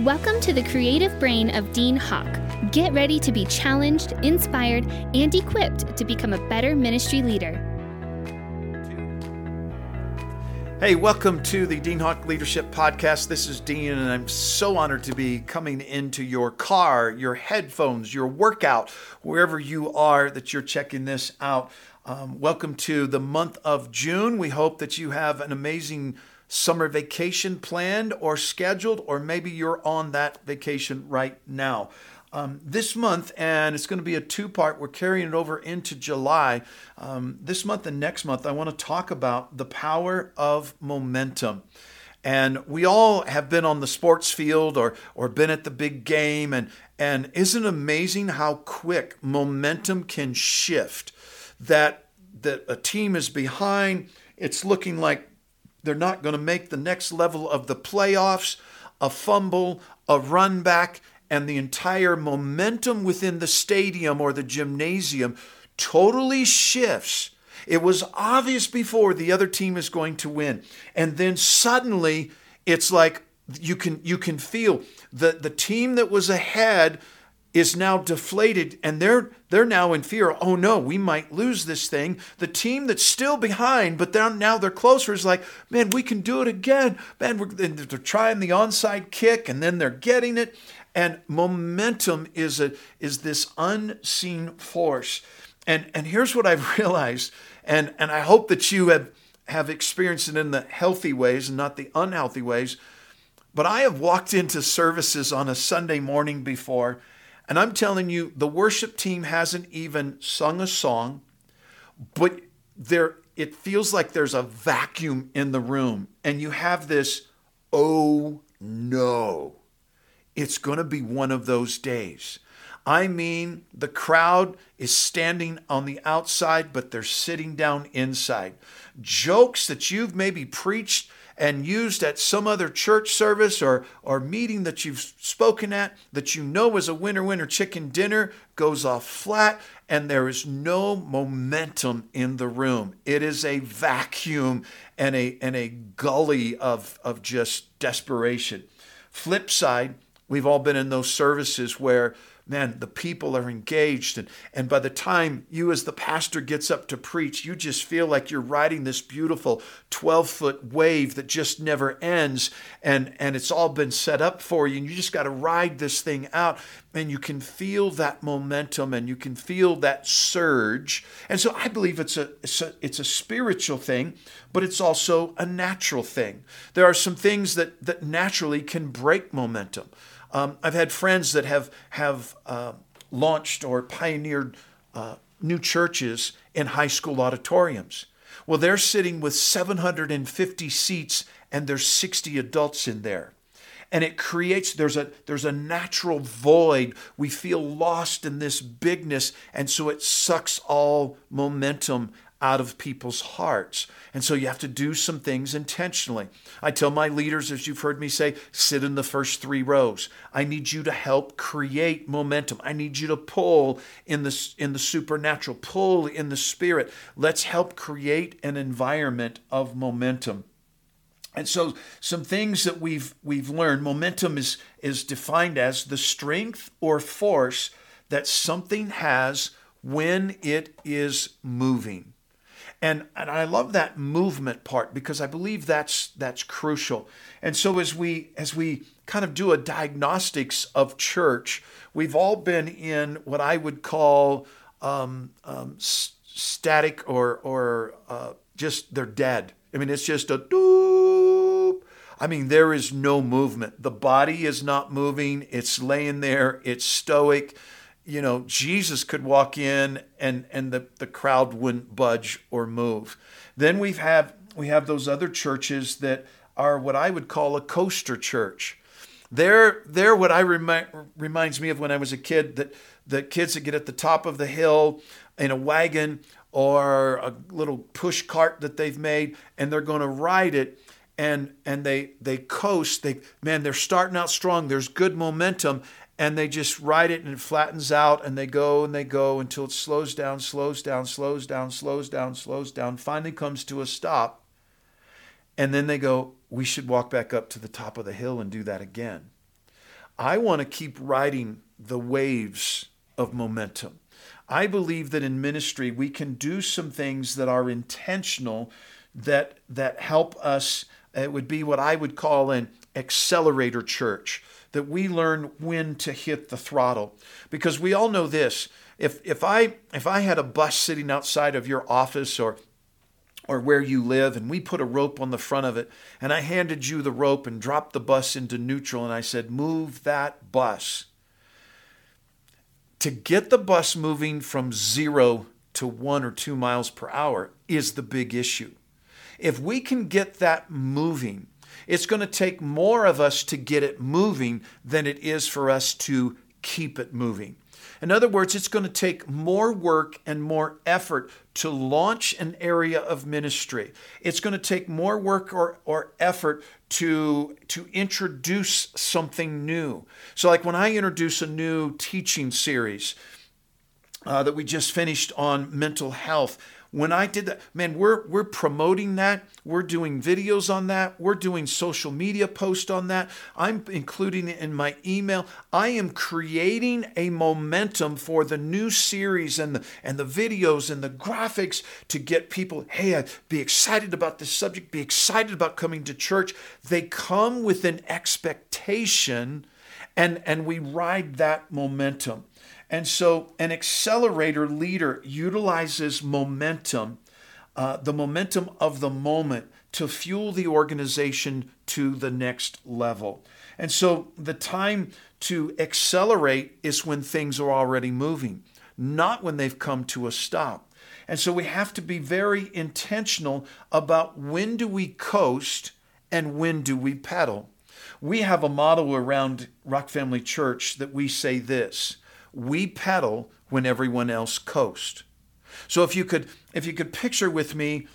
Welcome to the creative brain of Dean Hawk. Get ready to be challenged, inspired, and equipped to become a better ministry leader. Hey, welcome to the Dean Hawk Leadership Podcast. This is Dean, and I'm so honored to be coming into your car, your headphones, your workout, wherever you are that you're checking this out. Welcome to the month of June. We hope that you have an amazing summer vacation planned or scheduled, or maybe you're on that vacation right now. This month, and it's going to be a two-part, we're carrying it over into July. This month and next month, I want to talk about the power of momentum. And we all have been on the sports field or been at the big game, and isn't it amazing how quick momentum can shift? That a team is behind, it's looking like they're not going to make the next level of the playoffs, a fumble, a run back, and the entire momentum within the stadium or the gymnasium totally shifts. It was obvious before the other team is going to win. And then suddenly it's like you can feel the team that was ahead is now deflated, and they're now in fear. Oh no, we might lose this thing. The team that's still behind, but now they're closer, is like, man, we can do it again. Man, they're trying the onside kick, and then they're getting it. And momentum is this unseen force. And here's what I've realized, and I hope that you have experienced it in the healthy ways and not the unhealthy ways. But I have walked into services on a Sunday morning before, and I'm telling you, the worship team hasn't even sung a song, but it feels like there's a vacuum in the room. And you have this, oh no, it's going to be one of those days. I mean, the crowd is standing on the outside, but they're sitting down inside. Jokes that you've maybe preached and used at some other church service or meeting that you've spoken at that you know is a winner chicken dinner goes off flat, and there is no momentum in the room. It is a vacuum and a gully of just desperation. Flip side, we've all been in those services where, man, the people are engaged. And by the time you as the pastor gets up to preach, you just feel like you're riding this beautiful 12-foot wave that just never ends. And it's all been set up for you. And you just got to ride this thing out. And you can feel that momentum, and you can feel that surge. And so I believe it's a spiritual thing, but it's also a natural thing. There are some things that naturally can break momentum. I've had friends that have launched or pioneered new churches in high school auditoriums. Well, they're sitting with 750 seats, and there's 60 adults in there. And it creates, there's a natural void. We feel lost in this bigness, and so it sucks all momentum out of people's hearts. And so you have to do some things intentionally. I tell my leaders, as you've heard me say, sit in the first three rows. I need you to help create momentum. I need you to pull in the supernatural, pull in the spirit. Let's help create an environment of momentum. And so some things that we've learned, momentum is defined as the strength or force that something has when it is moving. And I love that movement part, because I believe that's crucial. And so as we kind of do a diagnostics of church, we've all been in what I would call static or just they're dead. I mean, it's just a doop. I mean, there is no movement. The body is not moving. It's laying there. It's stoic. You know, Jesus could walk in and the crowd wouldn't budge or move. Then we have those other churches that are what I would call a coaster church. They're what I reminds me of when I was a kid, that the kids that get at the top of the hill in a wagon or a little push cart that they've made, and they're going to ride it. And they coast. They're starting out strong. There's good momentum. And they just ride it, and it flattens out, and they go until it slows down, finally comes to a stop. And then they go, we should walk back up to the top of the hill and do that again. I want to keep riding the waves of momentum. I believe that in ministry, we can do some things that are intentional that help us. It would be what I would call an accelerator church, that we learn when to hit the throttle. Because we all know this, if I had a bus sitting outside of your office or where you live, and we put a rope on the front of it, and I handed you the rope and dropped the bus into neutral, and I said, move that bus. To get the bus moving from 0 to 1 or 2 miles per hour is the big issue. If we can get that moving, it's going to take more of us to get it moving than it is for us to keep it moving. In other words, it's going to take more work and more effort to launch an area of ministry. It's going to take more work or effort to introduce something new. So like when I introduce a new teaching series that we just finished on mental health, when I did that, man, we're promoting that. We're doing videos on that. We're doing social media posts on that. I'm including it in my email. I am creating a momentum for the new series and the videos and the graphics to get people, hey, be excited about this subject, be excited about coming to church. They come with an expectation, and we ride that momentum. And so an accelerator leader utilizes momentum, the momentum of the moment, to fuel the organization to the next level. And so the time to accelerate is when things are already moving, not when they've come to a stop. And so we have to be very intentional about when do we coast and when do we pedal. We have a motto around Rock Family Church that we say this: we pedal when everyone else coasts. So if you could picture with me,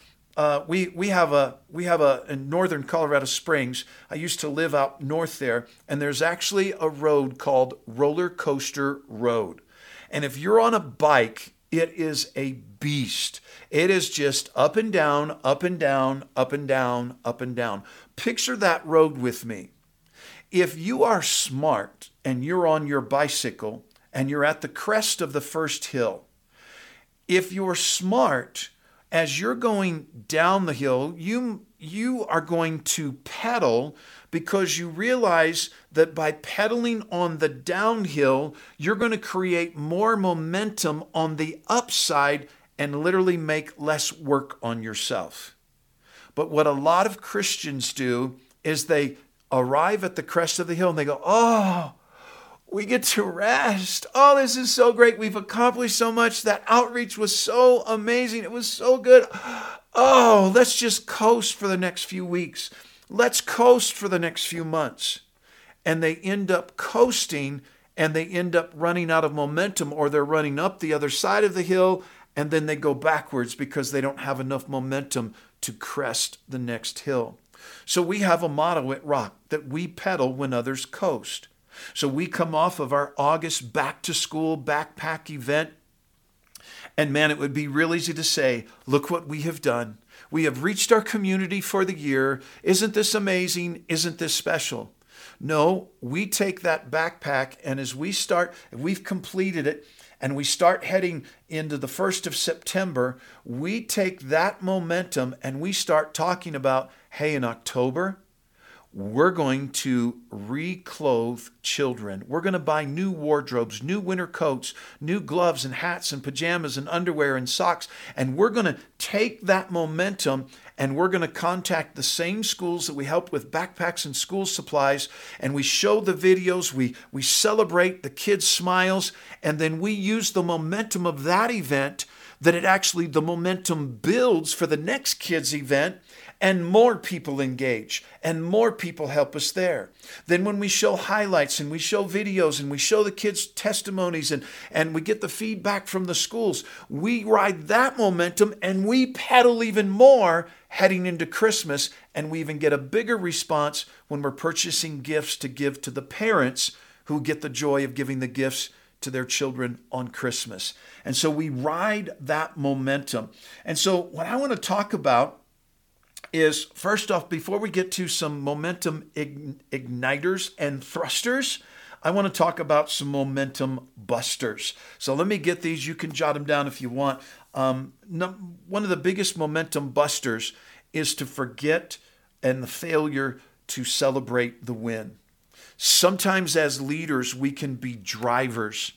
we have a in northern Colorado Springs. I used to live out north there, and there's actually a road called Roller Coaster Road. And if you're on a bike, it is a beast. It is just up and down, up and down, up and down, up and down. Picture that road with me. If you are smart and you're on your bicycle, and you're at the crest of the first hill. If you're smart, as you're going down the hill, you are going to pedal, because you realize that by pedaling on the downhill, you're going to create more momentum on the upside and literally make less work on yourself. But what a lot of Christians do is they arrive at the crest of the hill and they go, oh, we get to rest. Oh, this is so great. We've accomplished so much. That outreach was so amazing. It was so good. Oh, let's just coast for the next few weeks. Let's coast for the next few months. And they end up coasting, and they end up running out of momentum, or they're running up the other side of the hill, and then they go backwards because they don't have enough momentum to crest the next hill. So we have a motto at Rock that we pedal when others coast. So we come off of our August back-to-school backpack event, and man, it would be real easy to say, look what we have done. We have reached our community for the year. Isn't this amazing? Isn't this special? No, we take that backpack, and as we start, we've completed it, and we start heading into the 1st of September, we take that momentum, and we start talking about, hey, in October, we're going to reclothe children. We're going to buy new wardrobes, new winter coats, new gloves and hats and pajamas and underwear and socks. And we're going to take that momentum, and we're going to contact the same schools that we helped with backpacks and school supplies. And we show the videos. We celebrate the kids' smiles. And then we use the momentum of that event, that it actually, the momentum builds for the next kids' event, and more people engage, and more people help us there. Then when we show highlights, and we show videos, and we show the kids' testimonies, and we get the feedback from the schools, we ride that momentum, and we pedal even more heading into Christmas, and we even get a bigger response when we're purchasing gifts to give to the parents who get the joy of giving the gifts to their children on Christmas. And so we ride that momentum. And so what I want to talk about is, first off, before we get to some momentum igniters and thrusters, I want to talk about some momentum busters. So let me get these. You can jot them down if you want. One of the biggest momentum busters is to forget and the failure to celebrate the win. Sometimes as leaders, we can be drivers,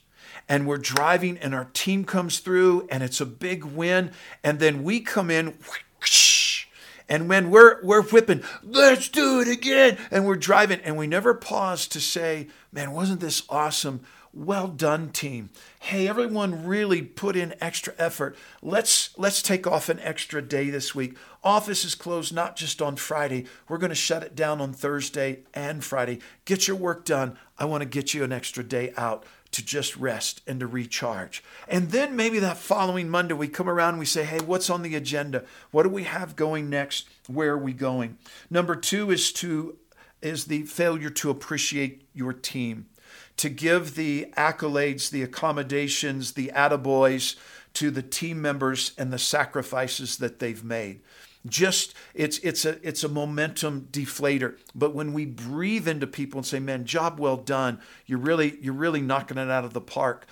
and we're driving and our team comes through and it's a big win. And then we come in and when we're whipping, let's do it again. And we're driving and we never pause to say, man, wasn't this awesome? Well done, team. Hey, everyone really put in extra effort. Let's take off an extra day this week. Office is closed not just on Friday. We're going to shut it down on Thursday and Friday. Get your work done. I want to get you an extra day out to just rest and to recharge. And then maybe that following Monday, we come around and we say, hey, what's on the agenda? What do we have going next? Where are we going? Number two is the failure to appreciate your team, to give the accolades, the accommodations, the attaboys to the team members and the sacrifices that they've made. Just it's a momentum deflator. But when we breathe into people and say, man, job well done, you're really knocking it out of the park,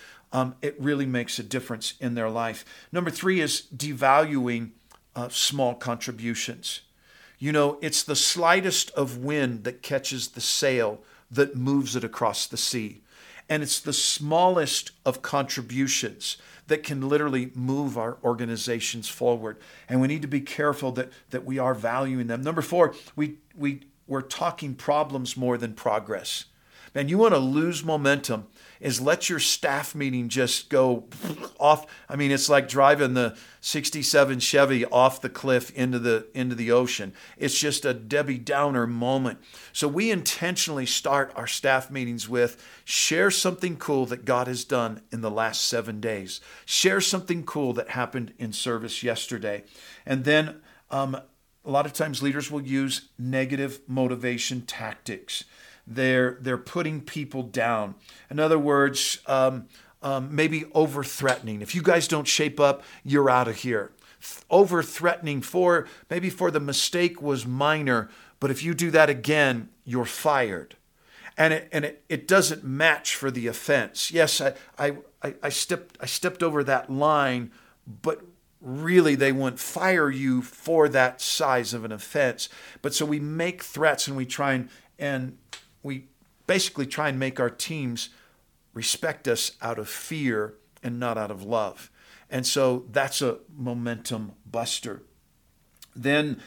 it really makes a difference in their life. Number three is devaluing small contributions. You know, it's the slightest of wind that catches the sail that moves it across the sea. And it's the smallest of contributions that can literally move our organizations forward. And we need to be careful that we are valuing them. Number four, we're talking problems more than progress. Man, you want to lose momentum is let your staff meeting just go off. I mean, it's like driving the 67 Chevy off the cliff into the ocean. It's just a Debbie Downer moment. So we intentionally start our staff meetings with share something cool that God has done in the last 7 days. Share something cool that happened in service yesterday. And then a lot of times leaders will use negative motivation tactics. They're putting people down. In other words, maybe over-threatening. If you guys don't shape up, you're out of here. Over-threatening maybe for the mistake was minor, but if you do that again, you're fired. And it doesn't match for the offense. Yes, I stepped over that line, but really, they wouldn't fire you for that size of an offense. But so we make threats and we basically try and make our teams respect us out of fear and not out of love. And so that's a momentum buster. Then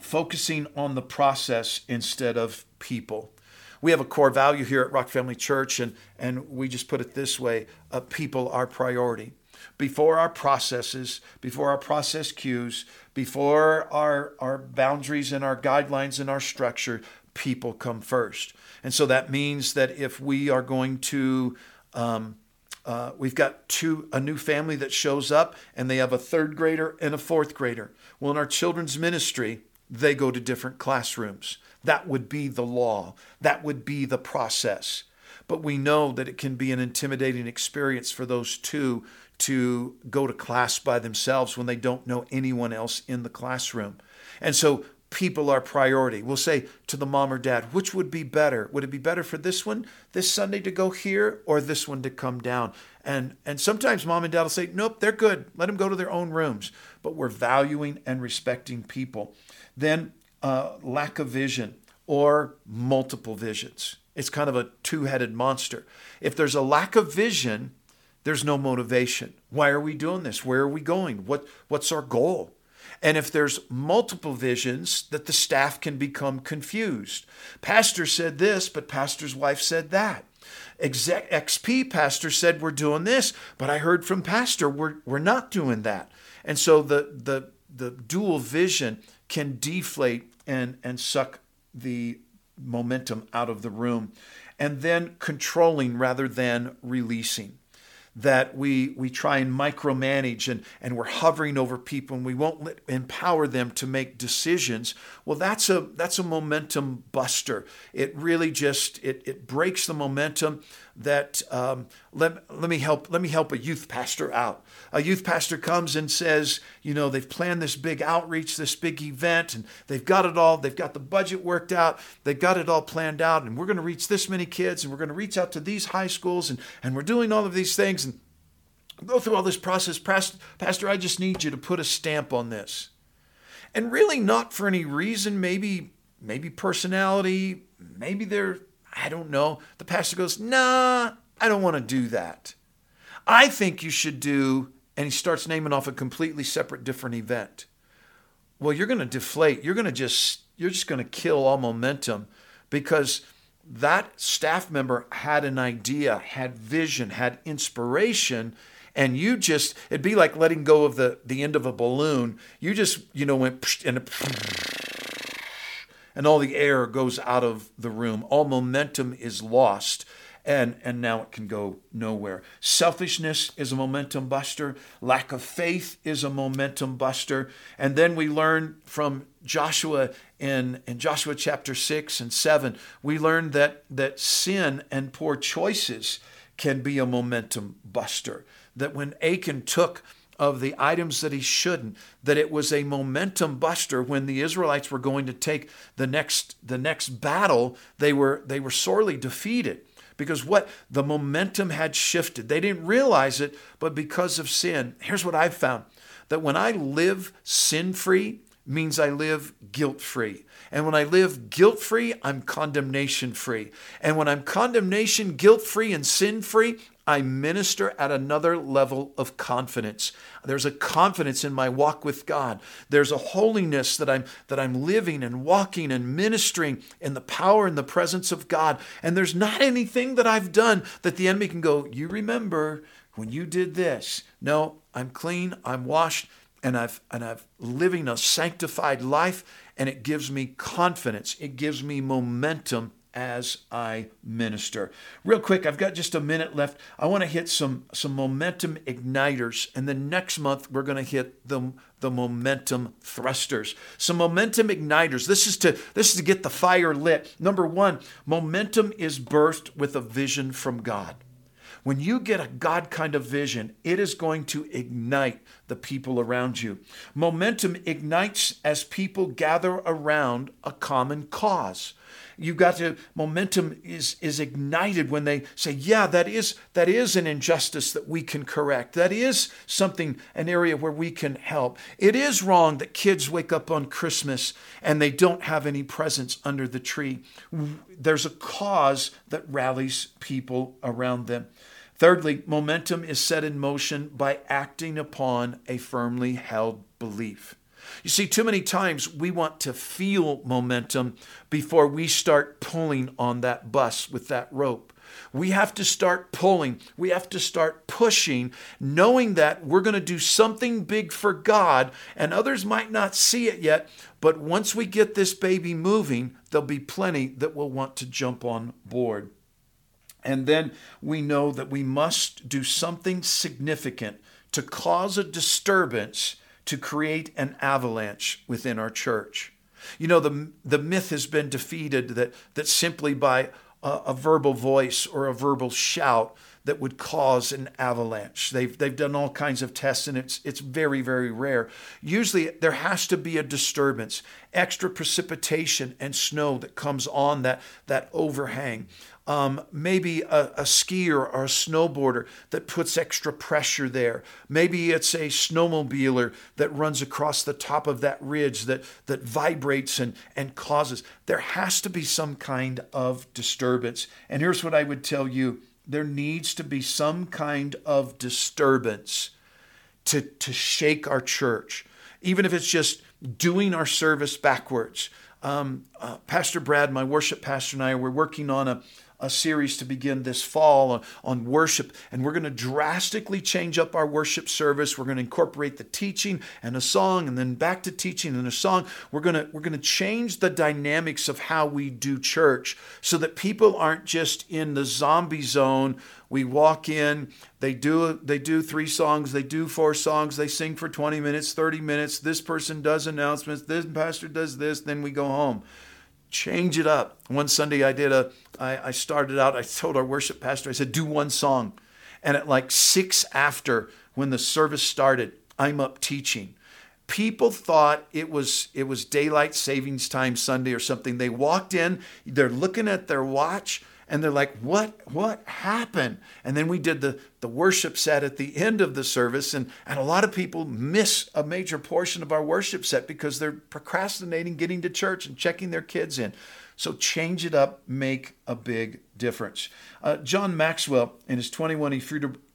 focusing on the process instead of people. We have a core value here at Rock Family Church, and we just put it this way, people are priority. Before our processes, before our process cues, before our boundaries and our guidelines and our structure, people come first. And so that means that if we are going to, we've got a new family that shows up and they have a third grader and a fourth grader. Well, in our children's ministry, they go to different classrooms. That would be the law. That would be the process. But we know that it can be an intimidating experience for those two to go to class by themselves when they don't know anyone else in the classroom. And so people are priority. We'll say to the mom or dad, which would be better? Would it be better for this one this Sunday to go here or this one to come down? And sometimes mom and dad will say, nope, they're good. Let them go to their own rooms. But we're valuing and respecting people. Then lack of vision or multiple visions. It's kind of a two-headed monster. If there's a lack of vision, there's no motivation. Why are we doing this? Where are we going? What's our goal? And if there's multiple visions, that the staff can become confused. Pastor said this, but pastor's wife said that. XP pastor said we're doing this, but I heard from pastor we're not doing that. And so the dual vision can deflate and suck the momentum out of the room. And then controlling rather than releasing. that we try and micromanage and we're hovering over people and we won't empower them to make decisions. Well, that's a momentum buster. It really just it breaks the momentum that let me help a youth pastor out. A youth pastor comes and says, you know, they've planned this big outreach, this big event, and they've got it all. They've got the budget worked out. They've got it all planned out, and we're going to reach this many kids, and we're going to reach out to these high schools, and we're doing all of these things, and go through all this process. Pastor, I just need you to put a stamp on this. And really not for any reason, maybe personality, maybe they're, I don't know. The pastor goes, nah, I don't want to do that. I think you should do, and he starts naming off a completely separate, different event. Well, you're going to deflate. You're just going to kill all momentum, because that staff member had an idea, had vision, had inspiration, and it'd be like letting go of the end of a balloon. You just, you know, went psh, and and all the air goes out of the room. All momentum is lost, and now it can go nowhere. Selfishness is a momentum buster. Lack of faith is a momentum buster. And then we learn from Joshua in Joshua chapter 6 and 7, we learn that sin and poor choices can be a momentum buster. That when Achan took of the items that he shouldn't, that it was a momentum buster when the Israelites were going to take the next battle. They were sorely defeated, because what the momentum had shifted. They didn't realize it, but because of sin. Here's what I've found: that when I live sin-free means I live guilt-free. And when I live guilt-free, I'm condemnation-free. And when I'm condemnation, guilt-free, and sin-free, I minister at another level of confidence. There's a confidence in my walk with God. There's a holiness that I'm living and walking and ministering in the power and the presence of God. And there's not anything that I've done that the enemy can go, you remember when you did this. No, I'm clean, I'm washed, and I've living a sanctified life, and it gives me confidence. It gives me momentum as I minister. Real quick, I've got just a minute left. I want to hit some momentum igniters, and then next month we're going to hit the momentum thrusters. Some momentum igniters. This is to get the fire lit. Number one, momentum is birthed with a vision from God. When you get a God kind of vision, it is going to ignite the people around you. Momentum ignites as people gather around a common cause. Momentum is ignited when they say, yeah, that is an injustice that we can correct. That is something, an area where we can help. It is wrong that kids wake up on Christmas and they don't have any presents under the tree. There's a cause that rallies people around them. Thirdly, momentum is set in motion by acting upon a firmly held belief. You see, too many times we want to feel momentum before we start pulling on that bus with that rope. We have to start pulling. We have to start pushing, knowing that we're going to do something big for God, and others might not see it yet, but once we get this baby moving, there'll be plenty that will want to jump on board. And then we know that we must do something significant to cause a disturbance, to create an avalanche within our church. You know, the myth has been defeated that simply by a verbal voice or a verbal shout that would cause an avalanche. They've done all kinds of tests, and it's very, very rare. Usually there has to be a disturbance, extra precipitation and snow that comes on that overhang. Maybe a skier or a snowboarder that puts extra pressure there. Maybe it's a snowmobiler that runs across the top of that ridge that vibrates and causes. There has to be some kind of disturbance. And here's what I would tell you. There needs to be some kind of disturbance to shake our church. Even if it's just doing our service backwards. Pastor Brad, my worship pastor, and I, we're working on a series to begin this fall on worship, and we're going to drastically change up our worship service. We're going to incorporate the teaching and a song, and then back to teaching and a song. We're going to change the dynamics of how we do church so that people aren't just in the zombie zone. We walk in, they do 3 songs, they do 4 songs, they sing for 20 minutes, 30 minutes, this person does announcements, this pastor does this, then we go home. Change it up. One Sunday I started out, I told our worship pastor, I said, do 1 song. And at like 6 after, when the service started, I'm up teaching. People thought it was daylight savings time Sunday or something. They walked in, they're looking at their watch, and they're like, what happened? And then we did the worship set at the end of the service. And a lot of people miss a major portion of our worship set because they're procrastinating getting to church and checking their kids in. So change it up, make a big difference. John Maxwell, in his 21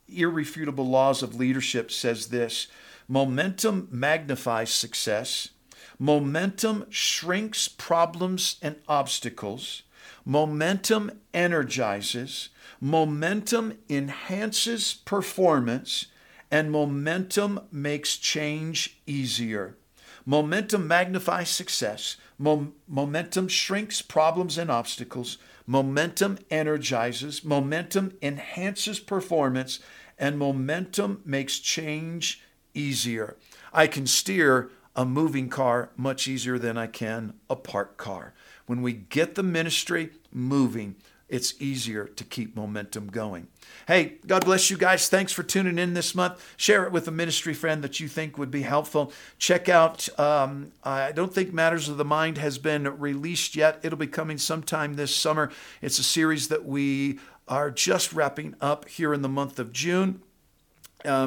Irrefutable Laws of Leadership, says this: momentum magnifies success. Momentum shrinks problems and obstacles. Momentum energizes, momentum enhances performance, and momentum makes change easier. Momentum magnifies success. Momentum shrinks problems and obstacles. Momentum energizes, momentum enhances performance, and momentum makes change easier. I can steer a moving car much easier than I can a parked car. When we get the ministry moving, it's easier to keep momentum going. Hey, God bless you guys. Thanks for tuning in this month. Share it with a ministry friend that you think would be helpful. Check out, I don't think Matters of the Mind has been released yet. It'll be coming sometime this summer. It's a series that we are just wrapping up here in the month of June.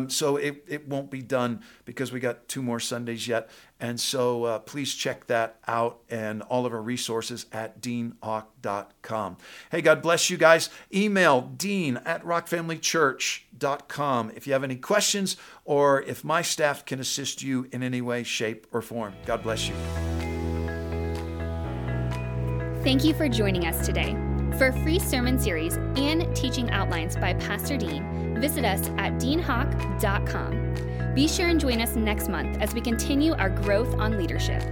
So it won't be done because we got 2 more Sundays yet. And so please check that out and all of our resources at deanhawk.com. Hey, God bless you guys. Email dean@rockfamilychurch.com if you have any questions or if my staff can assist you in any way, shape, or form. God bless you. Thank you for joining us today. For a free sermon series and teaching outlines by Pastor Dean, visit us at deanhawk.com. Be sure and join us next month as we continue our growth on leadership.